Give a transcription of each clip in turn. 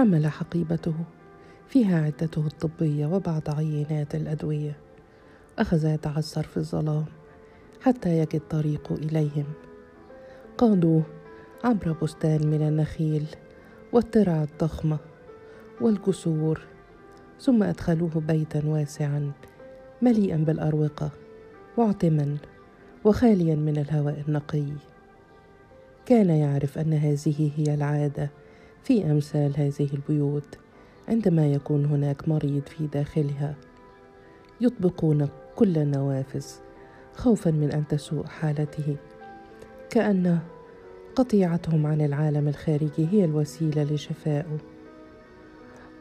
حمل حقيبته فيها عدته الطبية وبعض عينات الأدوية. أخذ يتعثر في الظلام حتى يجد طريقه إليهم. قادوه عبر بستان من النخيل والترع الضخمة والجسور، ثم أدخلوه بيتا واسعا مليئا بالأروقة معتما وخاليا من الهواء النقي. كان يعرف أن هذه هي العادة في أمثال هذه البيوت، عندما يكون هناك مريض في داخلها يطبقون كل النوافذ خوفا من أن تسوء حالته، كأن قطيعتهم عن العالم الخارجي هي الوسيلة لشفائه.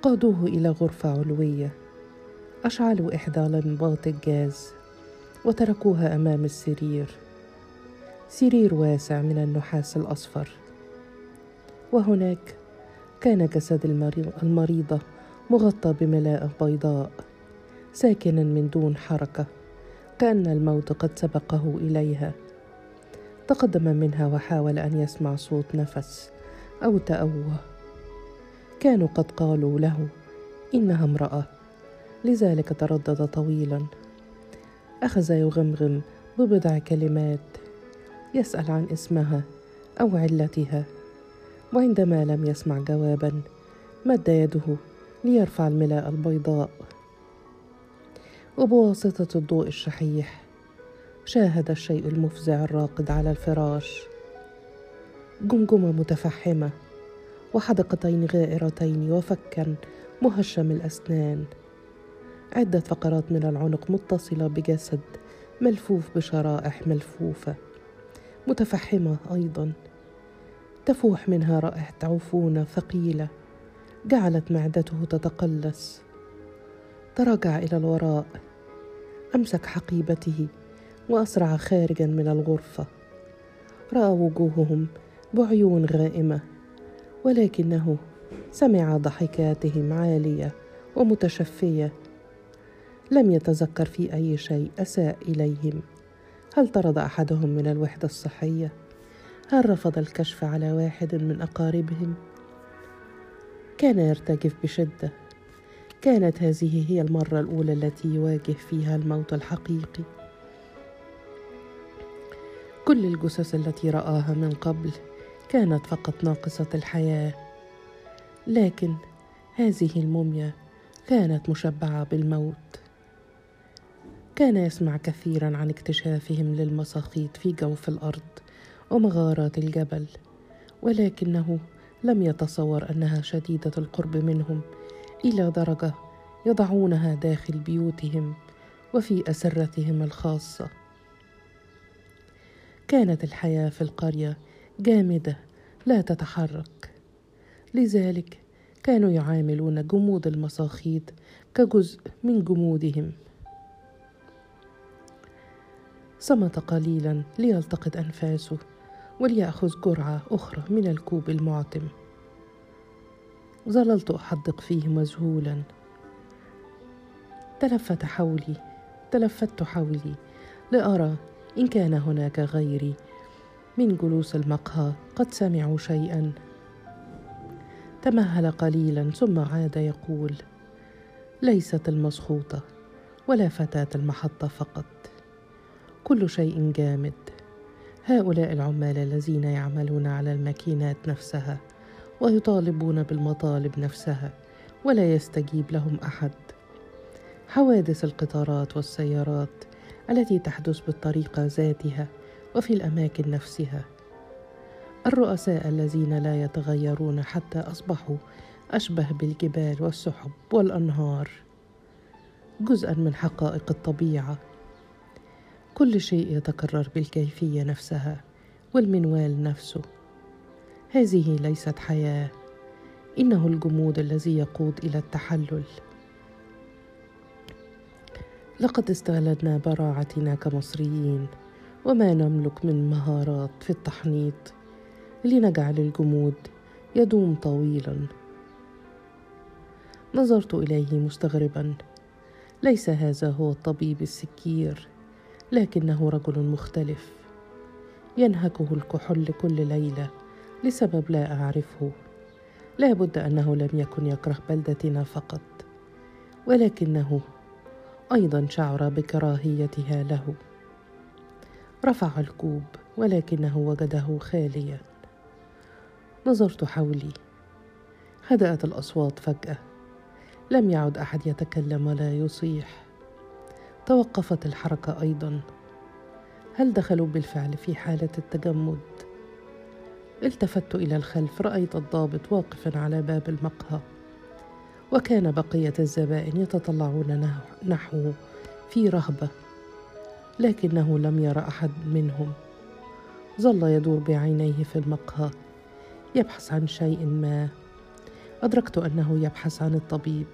قادوه إلى غرفة علوية، أشعلوا إحدى لمبات الجاز وتركوها أمام السرير، سرير واسع من النحاس الأصفر، وهناك كان جسد المريضة مغطى بملاءة بيضاء، ساكنا من دون حركة، كأن الموت قد سبقه إليها. تقدم منها وحاول أن يسمع صوت نفس أو تأوه. كانوا قد قالوا له إنها امرأة، لذلك تردد طويلا. أخذ يغمغم ببضع كلمات، يسأل عن اسمها أو علتها، وعندما لم يسمع جوابا مد يده ليرفع الملاءة البيضاء، وبواسطة الضوء الشحيح شاهد الشيء المفزع الراقد على الفراش: جمجمة متفحمة وحدقتين غائرتين وفكا مهشم الأسنان، عدة فقرات من العنق متصلة بجسد ملفوف بشرائح ملفوفة متفحمة أيضا، تفوح منها رائحة عفونة ثقيلة جعلت معدته تتقلص. تراجع إلى الوراء، أمسك حقيبته وأسرع خارجا من الغرفة. رأى وجوههم بعيون غائمة، ولكنه سمع ضحكاتهم عالية ومتشفية. لم يتذكر في أي شيء أساء إليهم. هل طرد أحدهم من الوحدة الصحية؟ هل رفض الكشف على واحد من أقاربهم؟ كان يرتجف بشدة. كانت هذه هي المرة الأولى التي يواجه فيها الموت الحقيقي. كل الجثث التي رآها من قبل كانت فقط ناقصة الحياة، لكن هذه الموميا كانت مشبعة بالموت. كان يسمع كثيرا عن اكتشافهم للمساخيط في جوف الأرض ومغارات الجبل، ولكنه لم يتصور أنها شديدة القرب منهم إلى درجة يضعونها داخل بيوتهم وفي أسرتهم الخاصة. كانت الحياة في القرية جامدة لا تتحرك، لذلك كانوا يعاملون جمود المساخيط كجزء من جمودهم. صمت قليلا ليلتقط أنفاسه وليأخذ جرعة أخرى من الكوب المعتم. ظللت أحدق فيه مذهولا. تلفت حولي لأرى إن كان هناك غيري من جلوس المقهى قد سمعوا شيئا. تمهل قليلا ثم عاد يقول: ليست المسخوطة ولا فتاة المحطة فقط، كل شيء جامد. هؤلاء العمال الذين يعملون على الماكينات نفسها ويطالبون بالمطالب نفسها ولا يستجيب لهم أحد. حوادث القطارات والسيارات التي تحدث بالطريقة ذاتها وفي الأماكن نفسها. الرؤساء الذين لا يتغيرون حتى أصبحوا أشبه بالجبال والسحب والأنهار، جزءا من حقائق الطبيعة. كل شيء يتكرر بالكيفية نفسها والمنوال نفسه. هذه ليست حياة، إنه الجمود الذي يقود إلى التحلل. لقد استغللنا براعتنا كمصريين وما نملك من مهارات في التحنيط لنجعل الجمود يدوم طويلا. نظرت إليه مستغربا. ليس هذا هو الطبيب السكير، لكنه رجل مختلف ينهكه الكحول كل ليلة لسبب لا أعرفه، لا بد أنه لم يكن يكره بلدتنا فقط، ولكنه أيضا شعر بكراهيتها له. رفع الكوب ولكنه وجده خاليا. نظرت حولي، هدأت الأصوات فجأة، لم يعد أحد يتكلم ولا يصيح، توقفت الحركة أيضا. هل دخلوا بالفعل في حالة التجمد؟ التفت إلى الخلف، رأيت الضابط واقفا على باب المقهى، وكان بقية الزبائن يتطلعون نحوه في رهبة، لكنه لم يرى أحد منهم. ظل يدور بعينيه في المقهى يبحث عن شيء ما. أدركت أنه يبحث عن الطبيب،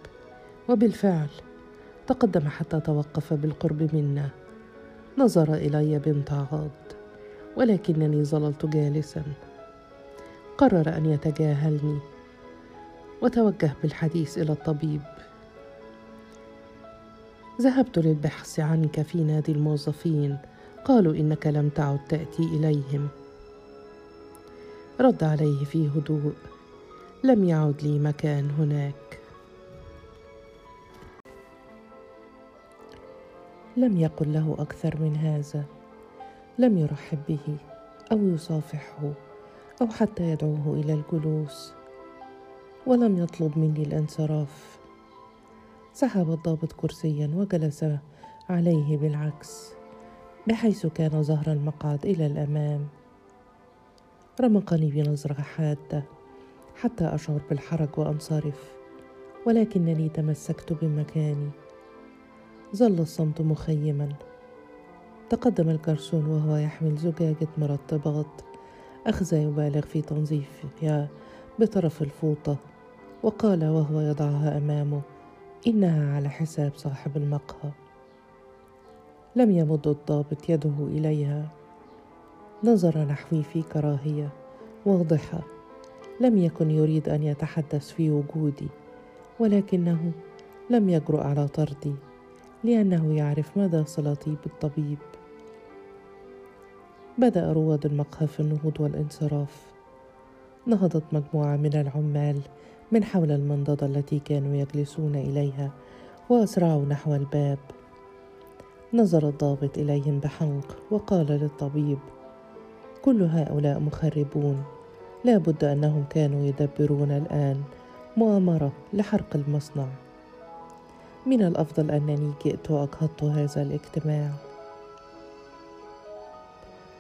وبالفعل تقدم حتى توقف بالقرب منا. نظر إلي بامتعاض، ولكنني ظللت جالسا. قرر أن يتجاهلني وتوجه بالحديث إلى الطبيب. ذهبت للبحث عنك في نادي الموظفين، قالوا إنك لم تعد تأتي إليهم. رد عليه في هدوء، لم يعد لي مكان هناك. لم يقل له أكثر من هذا، لم يرحب به أو يصافحه أو حتى يدعوه إلى الجلوس، ولم يطلب مني الانصراف. سحب الضابط كرسيا وجلس عليه بالعكس، بحيث كان ظهر المقعد إلى الأمام. رمقني بنظرة حادة حتى أشعر بالحرج وأنصرف، ولكنني تمسكت بمكاني. ظل الصمت مخيما. تقدم الجرسون وهو يحمل زجاجة مرطبات، أخذ يبالغ في تنظيفها بطرف الفوطة، وقال وهو يضعها أمامه: إنها على حساب صاحب المقهى. لم يمد الضابط يده إليها. نظر نحوي في كراهية واضحة، لم يكن يريد أن يتحدث في وجودي، ولكنه لم يجرؤ على طردي لأنه يعرف مدى صلتي بالطبيب. بدأ رواد المقهى في النهوض والانصراف. نهضت مجموعة من العمال من حول المنضدة التي كانوا يجلسون إليها وأسرعوا نحو الباب. نظر الضابط إليهم بحنق وقال للطبيب: كل هؤلاء مخربون، لا بد أنهم كانوا يدبرون الآن مؤامرة لحرق المصنع. من الأفضل أنني جئت وأجهضت هذا الاجتماع.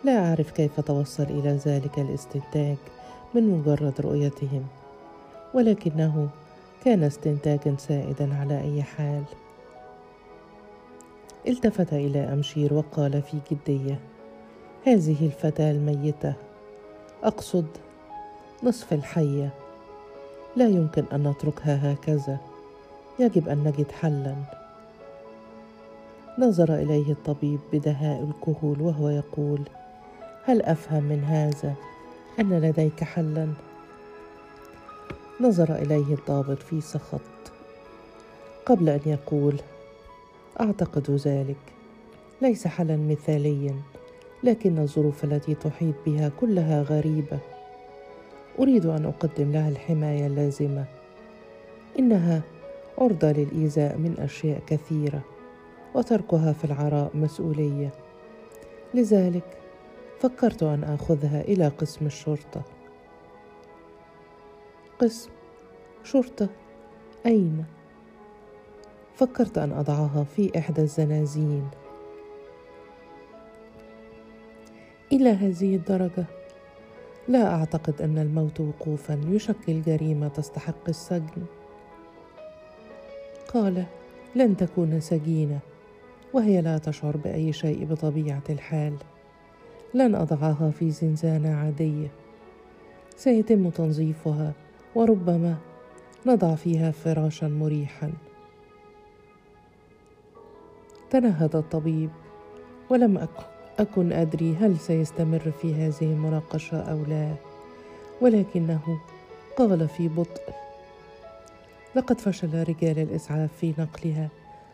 لا أعرف كيف توصل إلى ذلك الاستنتاج من مجرد رؤيتهم، ولكنه كان استنتاجا سائدا على أي حال. التفت إلى أمشير وقال في جدية: هذه الفتاة الميتة، أقصد نصف الحية، لا يمكن أن نتركها هكذا، يجب أن نجد حلا. نظر إليه الطبيب بدهاء الكهول وهو يقول: هل أفهم من هذا أن لديك حلا؟ نظر إليه الضابط في سخط قبل أن يقول: أعتقد ذلك. ليس حلا مثاليا، لكن الظروف التي تحيط بها كلها غريبة. أريد أن أقدم لها الحماية اللازمة، إنها عرضة للإيذاء من أشياء كثيرة، وتركها في العراء مسؤولية، لذلك فكرت أن آخذها إلى قسم الشرطة. قسم شرطة؟ أين؟ فكرت أن أضعها في إحدى الزنازين. إلى هذه الدرجة؟ لا أعتقد أن الموت وقوفا يشكل جريمة تستحق السجن. قال: لن تكون سجينة، وهي لا تشعر بأي شيء بطبيعة الحال. لن أضعها في زنزانة عادية، سيتم تنظيفها وربما نضع فيها فراشا مريحا. تنهد الطبيب، ولم أكن أدري هل سيستمر في هذه المناقشة أو لا، ولكنه قال في بطء: لقد فشل رجال الإسعاف في نقلها،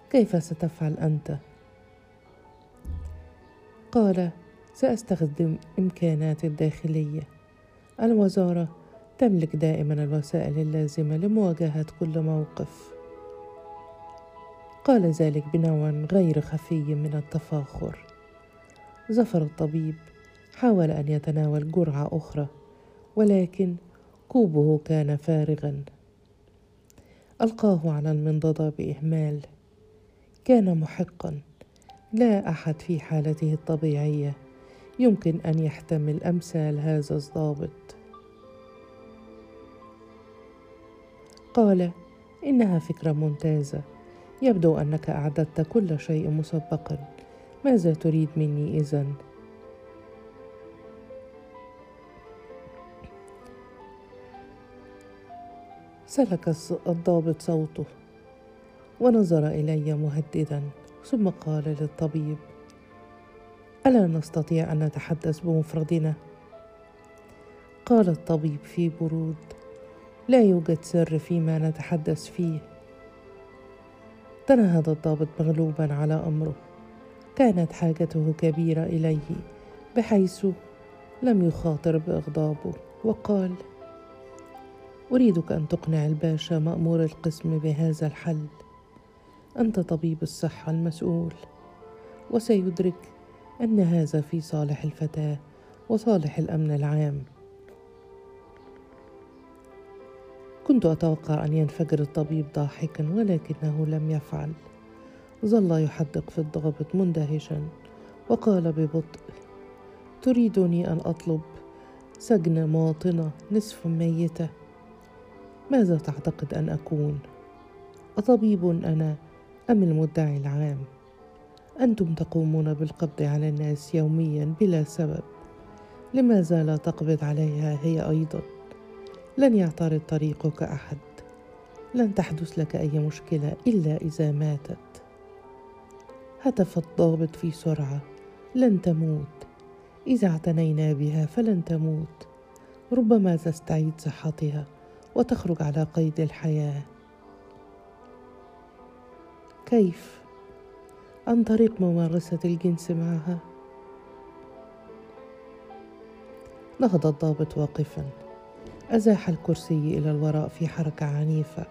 كيف ستفعل أنت؟ قال: سأستخدم إمكاناتي الداخلية، الوزارة تملك دائما الوسائل اللازمة لمواجهة كل موقف. قال ذلك بنوع غير خفي من التفاخر. زفر الطبيب حاول أن يتناول جرعة أخرى، ولكن كوبه كان فارغا. ألقاه على المنضدة بإهمال. كان محقا، لا أحد في حالته الطبيعية يمكن أن يحتمل أمثال هذا الضابط. قال: إنها فكرة ممتازة، يبدو أنك أعددت كل شيء مسبقا، ماذا تريد مني إذن؟ سلك الضابط صوته ونظر إلي مهددا، ثم قال للطبيب: ألا نستطيع أن نتحدث بمفردنا؟ قال الطبيب في برود: لا يوجد سر فيما نتحدث فيه. تنهد الضابط مغلوبا على أمره. كانت حاجته كبيرة إليه بحيث لم يخاطر بإغضابه، وقال: أريدك أن تقنع الباشا مأمور القسم بهذا الحل. أنت طبيب الصحة المسؤول، وسيدرك أن هذا في صالح الفتاة وصالح الأمن العام. كنت أتوقع أن ينفجر الطبيب ضاحكا، ولكنه لم يفعل. ظل يحدق في الضابط مندهشا، وقال ببطء: تريدني أن أطلب سجن مواطنة نصف ميتة؟ ماذا تعتقد أن أكون؟ أطبيب أنا أم المدعي العام؟ أنتم تقومون بالقبض على الناس يوميا بلا سبب، لماذا لا تقبض عليها هي أيضا؟ لن يعترض طريقك أحد، لن تحدث لك أي مشكلة إلا إذا ماتت. هتف الضابط في سرعة: لن تموت، إذا اعتنينا بها فلن تموت، ربما تستعيد صحتها وتخرج على قيد الحياة. كيف؟ عن طريق ممارسة الجنس معها. نهض الضابط واقفا، أزاح الكرسي إلى الوراء في حركة عنيفة.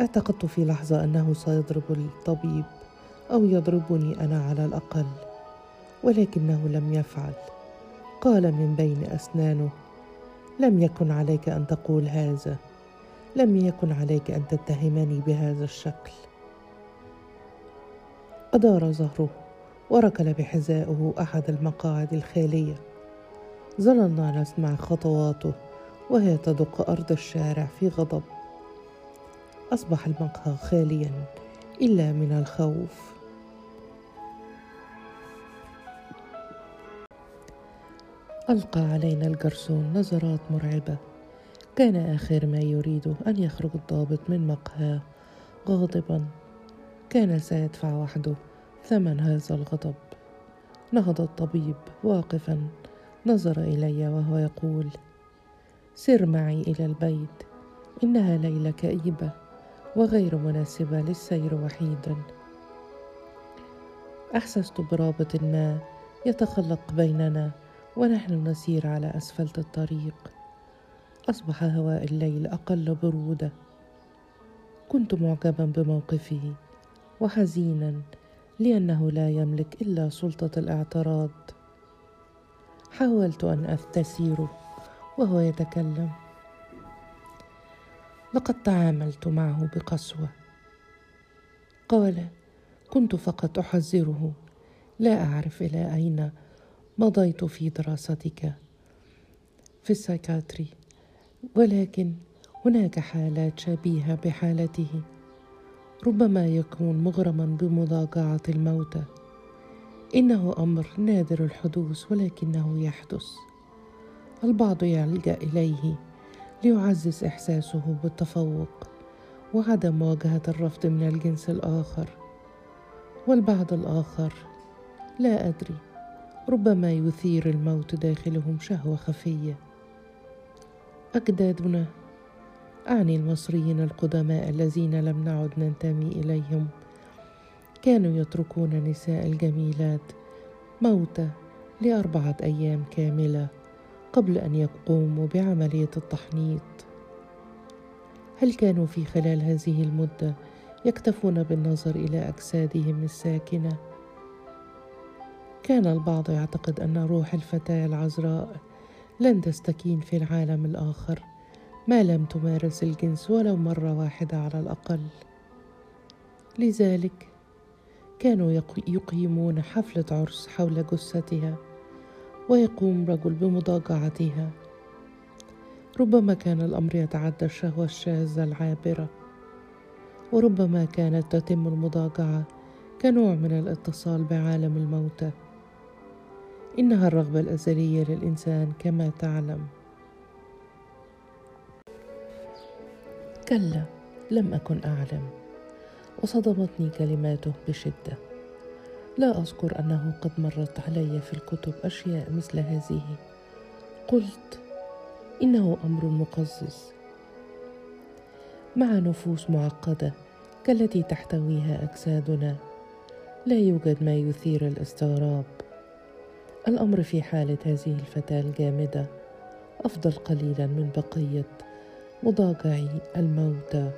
اعتقدت في لحظة أنه سيضرب الطبيب أو يضربني أنا على الأقل، ولكنه لم يفعل. قال من بين أسنانه: لم يكن عليك أن تقول هذا، لم يكن عليك أن تتهمني بهذا الشكل. أدار ظهره وركل بحذائه أحد المقاعد الخالية. ظللنا نسمع خطواته وهي تدق أرض الشارع في غضب. أصبح المقهى خاليا إلا من الخوف. ألقى علينا الجرسون نظرات مرعبة. كان آخر ما يريده أن يخرج الضابط من مقهاه غاضبا. كان سيدفع وحده ثمن هذا الغضب. نهض الطبيب واقفا، نظر إلي وهو يقول: سر معي إلى البيت، إنها ليلة كئيبة وغير مناسبة للسير وحيدا. أحسست برابط ما يتخلق بيننا ونحن نسير على أسفلت الطريق. أصبح هواء الليل أقل برودة. كنت معجبا بموقفه وحزينا لأنه لا يملك إلا سلطة الاعتراض. حاولت أن أستثيره وهو يتكلم. لقد تعاملت معه بقسوة. قال: كنت فقط أحذره، لا أعرف إلى أين مضيت في دراستك في السايكاتري، ولكن هناك حالات شبيهة بحالته. ربما يكون مغرما بمضاجعة الموتى. إنه أمر نادر الحدوث ولكنه يحدث. البعض يلجأ إليه ليعزز إحساسه بالتفوق وعدم مواجهة الرفض من الجنس الآخر، والبعض الآخر لا أدري، ربما يثير الموت داخلهم شهوة خفية. أجدادنا، أعني المصريين القدماء الذين لم نعد ننتمي إليهم، كانوا يتركون النساء الجميلات موتى ل4 أيام كاملة قبل أن يقوموا بعملية التحنيط. هل كانوا في خلال هذه المدة يكتفون بالنظر إلى أجسادهم الساكنة؟ كان البعض يعتقد أن روح الفتاة العذراء لن تستكين في العالم الآخر ما لم تمارس الجنس ولو مرة واحدة على الأقل، لذلك كانوا يقيمون حفلة عرس حول جثتها ويقوم رجل بمضاجعتها. ربما كان الأمر يتعدى الشهوة الشاذة العابرة، وربما كانت تتم المضاجعة كنوع من الاتصال بعالم الموتى. إنها الرغبة الأزلية للإنسان كما تعلم. كلا، لم أكن أعلم، وصدمتني كلماته بشدة. لا أذكر أنه قد مرت علي في الكتب أشياء مثل هذه. قلت إنه أمر مقزز. مع نفوس معقدة كالتي تحتويها أجسادنا لا يوجد ما يثير الاستغراب. الأمر في حالة هذه الفتاة الجامدة أفضل قليلا من بقية مضاجعي الموتى،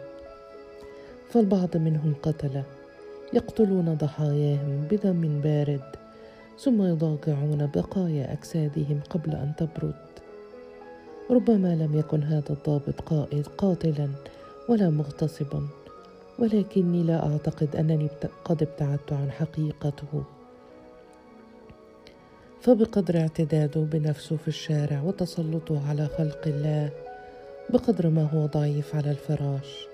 فالبعض منهم قتل، يقتلون ضحاياهم بدم بارد ثم يضاجعون بقايا أجسادهم قبل أن تبرد. ربما لم يكن هذا الضابط قاتلا ولا مغتصبا، ولكني لا أعتقد أنني قد ابتعدت عن حقيقته. فبقدر اعتداده بنفسه في الشارع وتسلطه على خلق الله، بقدر ما هو ضعيف على الفراش،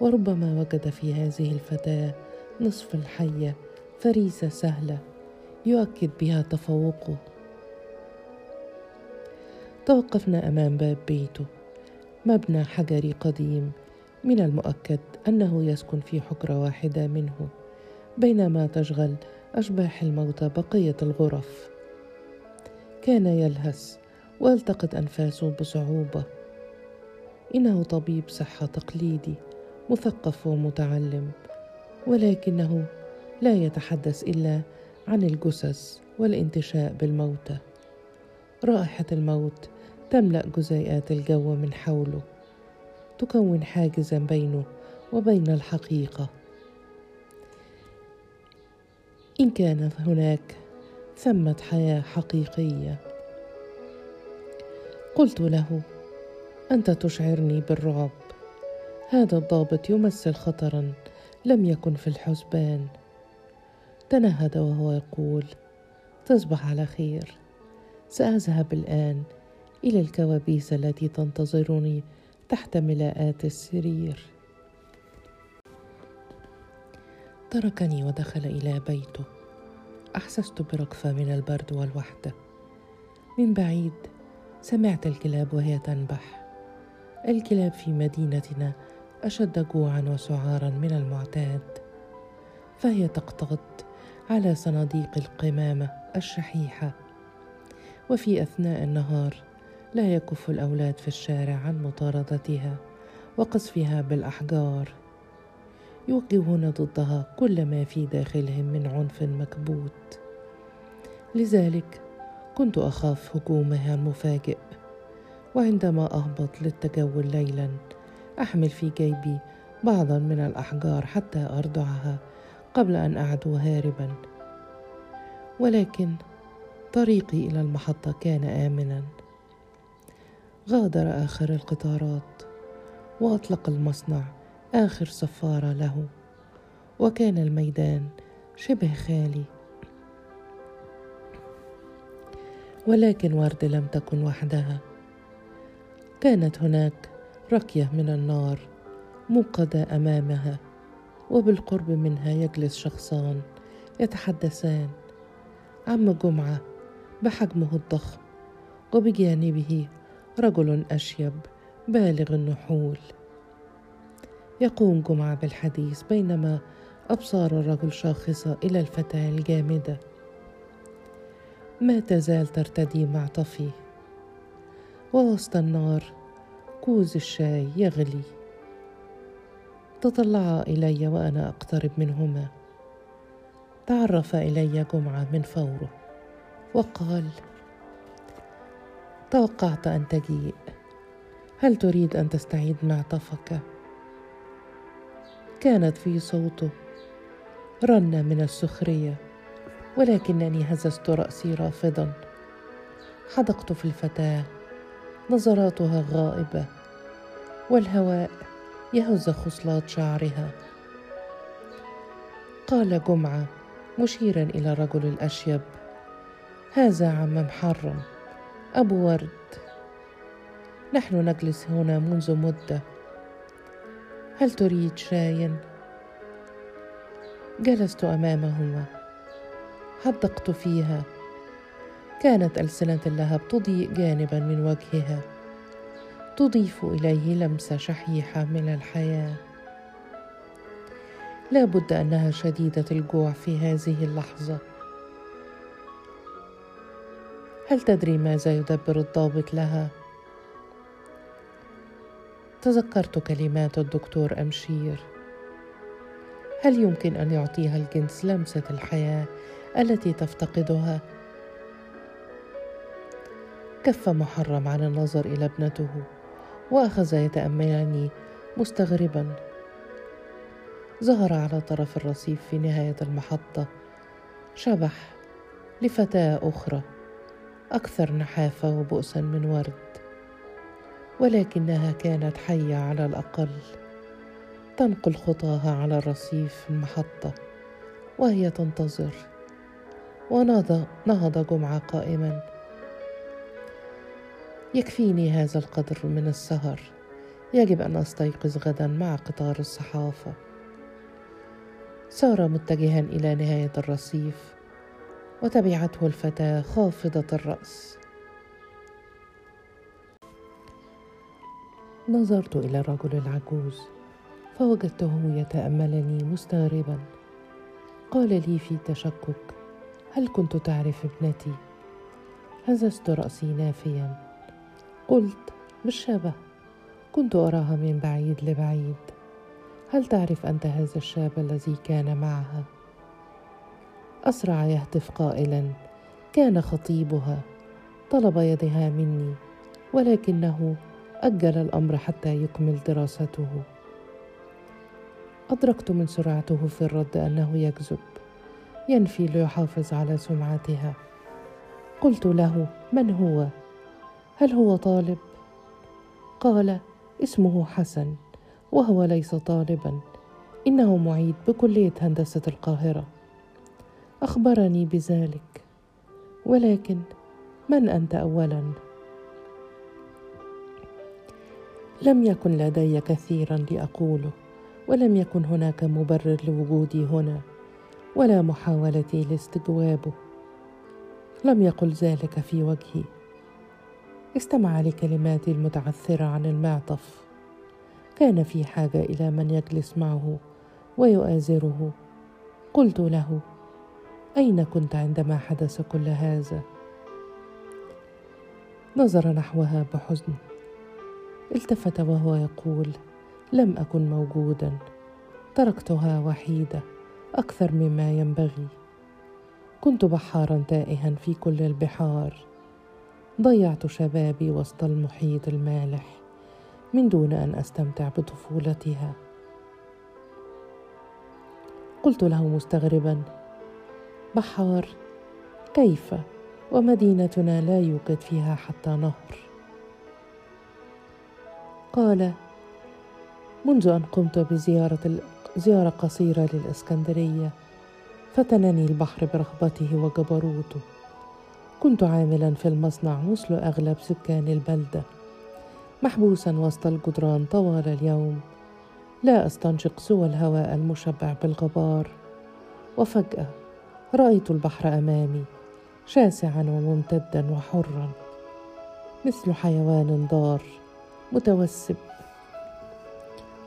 وربما وجد في هذه الفتاة نصف الحية فريسة سهلة يؤكد بها تفوقه. توقفنا أمام باب بيته، مبنى حجري قديم، من المؤكد أنه يسكن في حجرة واحدة منه، بينما تشغل أشباح الموتى بقية الغرف. كان يلهث ويلتقط أنفاسه بصعوبة. إنه طبيب صحة تقليدي مثقف ومتعلم، ولكنه لا يتحدث إلا عن الجثث والانتشاء بالموتى. رائحة الموت تملأ جزيئات الجو من حوله، تكون حاجزا بينه وبين الحقيقة. إن كان هناك ثمة حياة حقيقية. قلت له: أنت تشعرني بالرعب. هذا الضابط يمثل خطرا لم يكن في الحسبان. تنهد وهو يقول: تصبح على خير، سأذهب الآن إلى الكوابيس التي تنتظرني تحت ملاءات السرير. تركني ودخل إلى بيته. أحسست برقفة من البرد والوحدة. من بعيد سمعت الكلاب وهي تنبح. الكلاب في مدينتنا أشد جوعا وسعارا من المعتاد، فهي تقتض على صناديق القمامة الشحيحة، وفي أثناء النهار لا يكف الأولاد في الشارع عن مطاردتها وقصفها بالأحجار، يوجهون ضدها كل ما في داخلهم من عنف مكبوت. لذلك كنت أخاف هجومها المفاجئ، وعندما أهبط للتجول ليلا أحمل في جيبي بعضا من الأحجار حتى أردعها قبل أن أعدو هاربا. ولكن طريقي إلى المحطة كان آمنا. غادر آخر القطارات وأطلق المصنع آخر صفارة له، وكان الميدان شبه خالي. ولكن وردة لم تكن وحدها، كانت هناك رقية من النار موقدة أمامها، وبالقرب منها يجلس شخصان يتحدثان. عم جمعة بحجمه الضخم، وبجانبه رجل أشيب بالغ النحول. يقوم جمعة بالحديث بينما أبصار الرجل شاخصة إلى الفتاة الجامدة، ما تزال ترتدي معطفي. ووسط النار كوز الشاي يغلي. تطلعا إلي وأنا أقترب منهما. تعرف إلي جمعة من فوره وقال: توقعت أن تجيء. هل تريد أن تستعيد معطفك؟ كانت في صوته رنة من السخرية، ولكنني هززت رأسي رافضا. حدقت في الفتاة، نظراتها غائبة والهواء يهز خصلات شعرها. قال جمعة مشيرا إلى الرجل الأشيب: هذا عم محرم أبو ورد، نحن نجلس هنا منذ مدة، هل تريد شايا؟ جلست أمامهما، حدقت فيها. كانت ألسنة اللهب تضيء جانبا من وجهها، تضيف إليه لمسة شحيحة من الحياة. لا بد أنها شديدة الجوع في هذه اللحظة. هل تدري ماذا يدبر الضابط لها؟ تذكرت كلمات الدكتور أمشير: هل يمكن أن يعطيها الجنس لمسة الحياة التي تفتقدها؟ كف محرم عن النظر إلى ابنته وأخذ يتأملني مستغربا. ظهر على طرف الرصيف في نهاية المحطة شبح لفتاة أخرى أكثر نحافة وبؤسا من ورد، ولكنها كانت حية على الأقل، تنقل خطاها على الرصيف المحطة وهي تنتظر. ونهض جمعة قائما: يكفيني هذا القدر من السهر، يجب أن أستيقظ غدا مع قطار الصحافة. سار متجها إلى نهاية الرصيف وتبعته الفتاة خافضة الرأس. نظرت إلى الرجل العجوز فوجدته يتأملني مستغربا. قال لي في تشكك: هل كنت تعرف ابنتي؟ هززت رأسي نافيا، قلت: بالشبه، كنت أراها من بعيد لبعيد. هل تعرف أنت هذا الشاب الذي كان معها؟ أسرع يهتف قائلا: كان خطيبها. طلب يدها مني ولكنه أجل الأمر حتى يكمل دراسته. أدركت من سرعته في الرد أنه يكذب، ينفي ليحافظ على سمعتها. قلت له: من هو؟ هل هو طالب؟ قال: اسمه حسن وهو ليس طالبا، إنه معيد بكلية هندسة القاهرة. أخبرني بذلك، ولكن من أنت أولا؟ لم يكن لدي كثيرا لأقوله، ولم يكن هناك مبرر لوجودي هنا ولا محاولتي لاستجوابه. لم يقل ذلك في وجهي. استمع لكلماتي المتعثرة عن المعطف. كان في حاجة إلى من يجلس معه ويؤازره. قلت له: أين كنت عندما حدث كل هذا؟ نظر نحوها بحزن، التفت وهو يقول: لم أكن موجودا، تركتها وحيدة أكثر مما ينبغي، كنت بحارا تائها في كل البحار، ضيعت شبابي وسط المحيط المالح من دون أن أستمتع بطفولتها. قلت له مستغربا: بحار؟ كيف ومدينتنا لا يوجد فيها حتى نهر؟ قال: منذ أن قمت بزيارة قصيرة للإسكندرية فتنني البحر برغبته وجبروته، كنت عاملا في المصنع مثل أغلب سكان البلدة، محبوسا وسط الجدران طوال اليوم، لا أستنشق سوى الهواء المشبع بالغبار، وفجأة رأيت البحر أمامي شاسعا وممتدا وحرا مثل حيوان ضار متوسب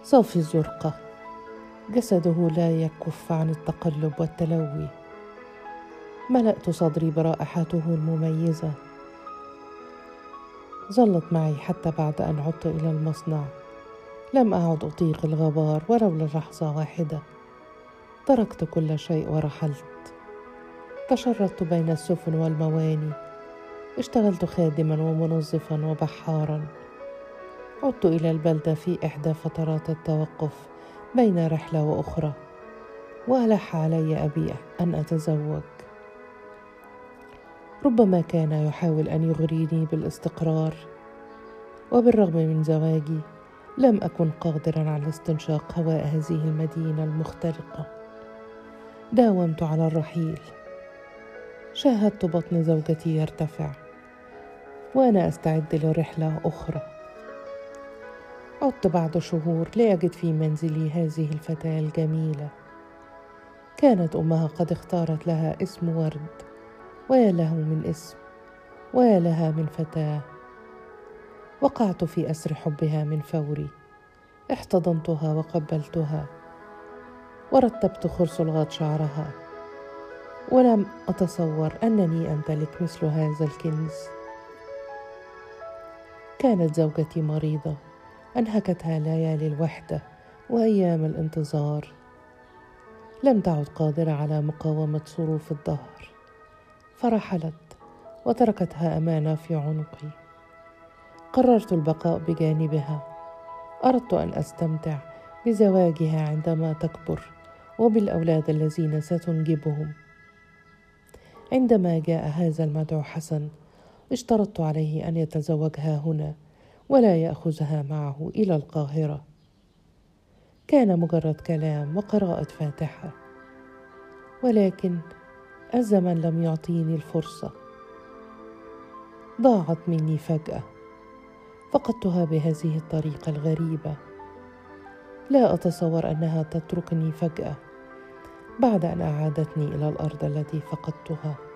صافي الزرقة، جسده لا يكف عن التقلب والتلوي. ملأت صدري برائحته المميزة، ظلت معي حتى بعد أن عدت إلى المصنع. لم أعد أطيق الغبار ولو للحظة واحدة، تركت كل شيء ورحلت، تشردت بين السفن والمواني، اشتغلت خادما ومنظفا وبحارا. عدت إلى البلدة في إحدى فترات التوقف بين رحلة وأخرى، وألح علي أبي أن أتزوج. ربما كان يحاول أن يغريني بالاستقرار، وبالرغم من زواجي لم أكن قادرا على استنشاق هواء هذه المدينة المختلقة. داومت على الرحيل، شاهدت بطن زوجتي يرتفع وأنا أستعد لرحلة أخرى. عدت بعد شهور لأجد في منزلي هذه الفتاة الجميلة. كانت أمها قد اختارت لها اسم ورد، ويا له من اسم ويا لها من فتاة. وقعت في أسر حبها من فوري، احتضنتها وقبلتها ورتبت خرصلغات شعرها، ولم أتصور أنني أمتلك مثل هذا الكنز. كانت زوجتي مريضة أنهكتها ليالي الوحدة وأيام الانتظار، لم تعد قادرة على مقاومة صروف الدهر، فرحلت وتركتها أمانة في عنقي. قررت البقاء بجانبها، أردت أن أستمتع بزواجها عندما تكبر وبالأولاد الذين ستنجبهم. عندما جاء هذا المدعو حسن، اشترطت عليه أن يتزوجها هنا ولا يأخذها معه إلى القاهرة. كان مجرد كلام وقراءة فاتحة، ولكن الزمن لم يعطيني الفرصة. ضاعت مني فجأة، فقدتها بهذه الطريقة الغريبة. لا أتصور أنها تتركني فجأة بعد أن أعادتني إلى الأرض التي فقدتها.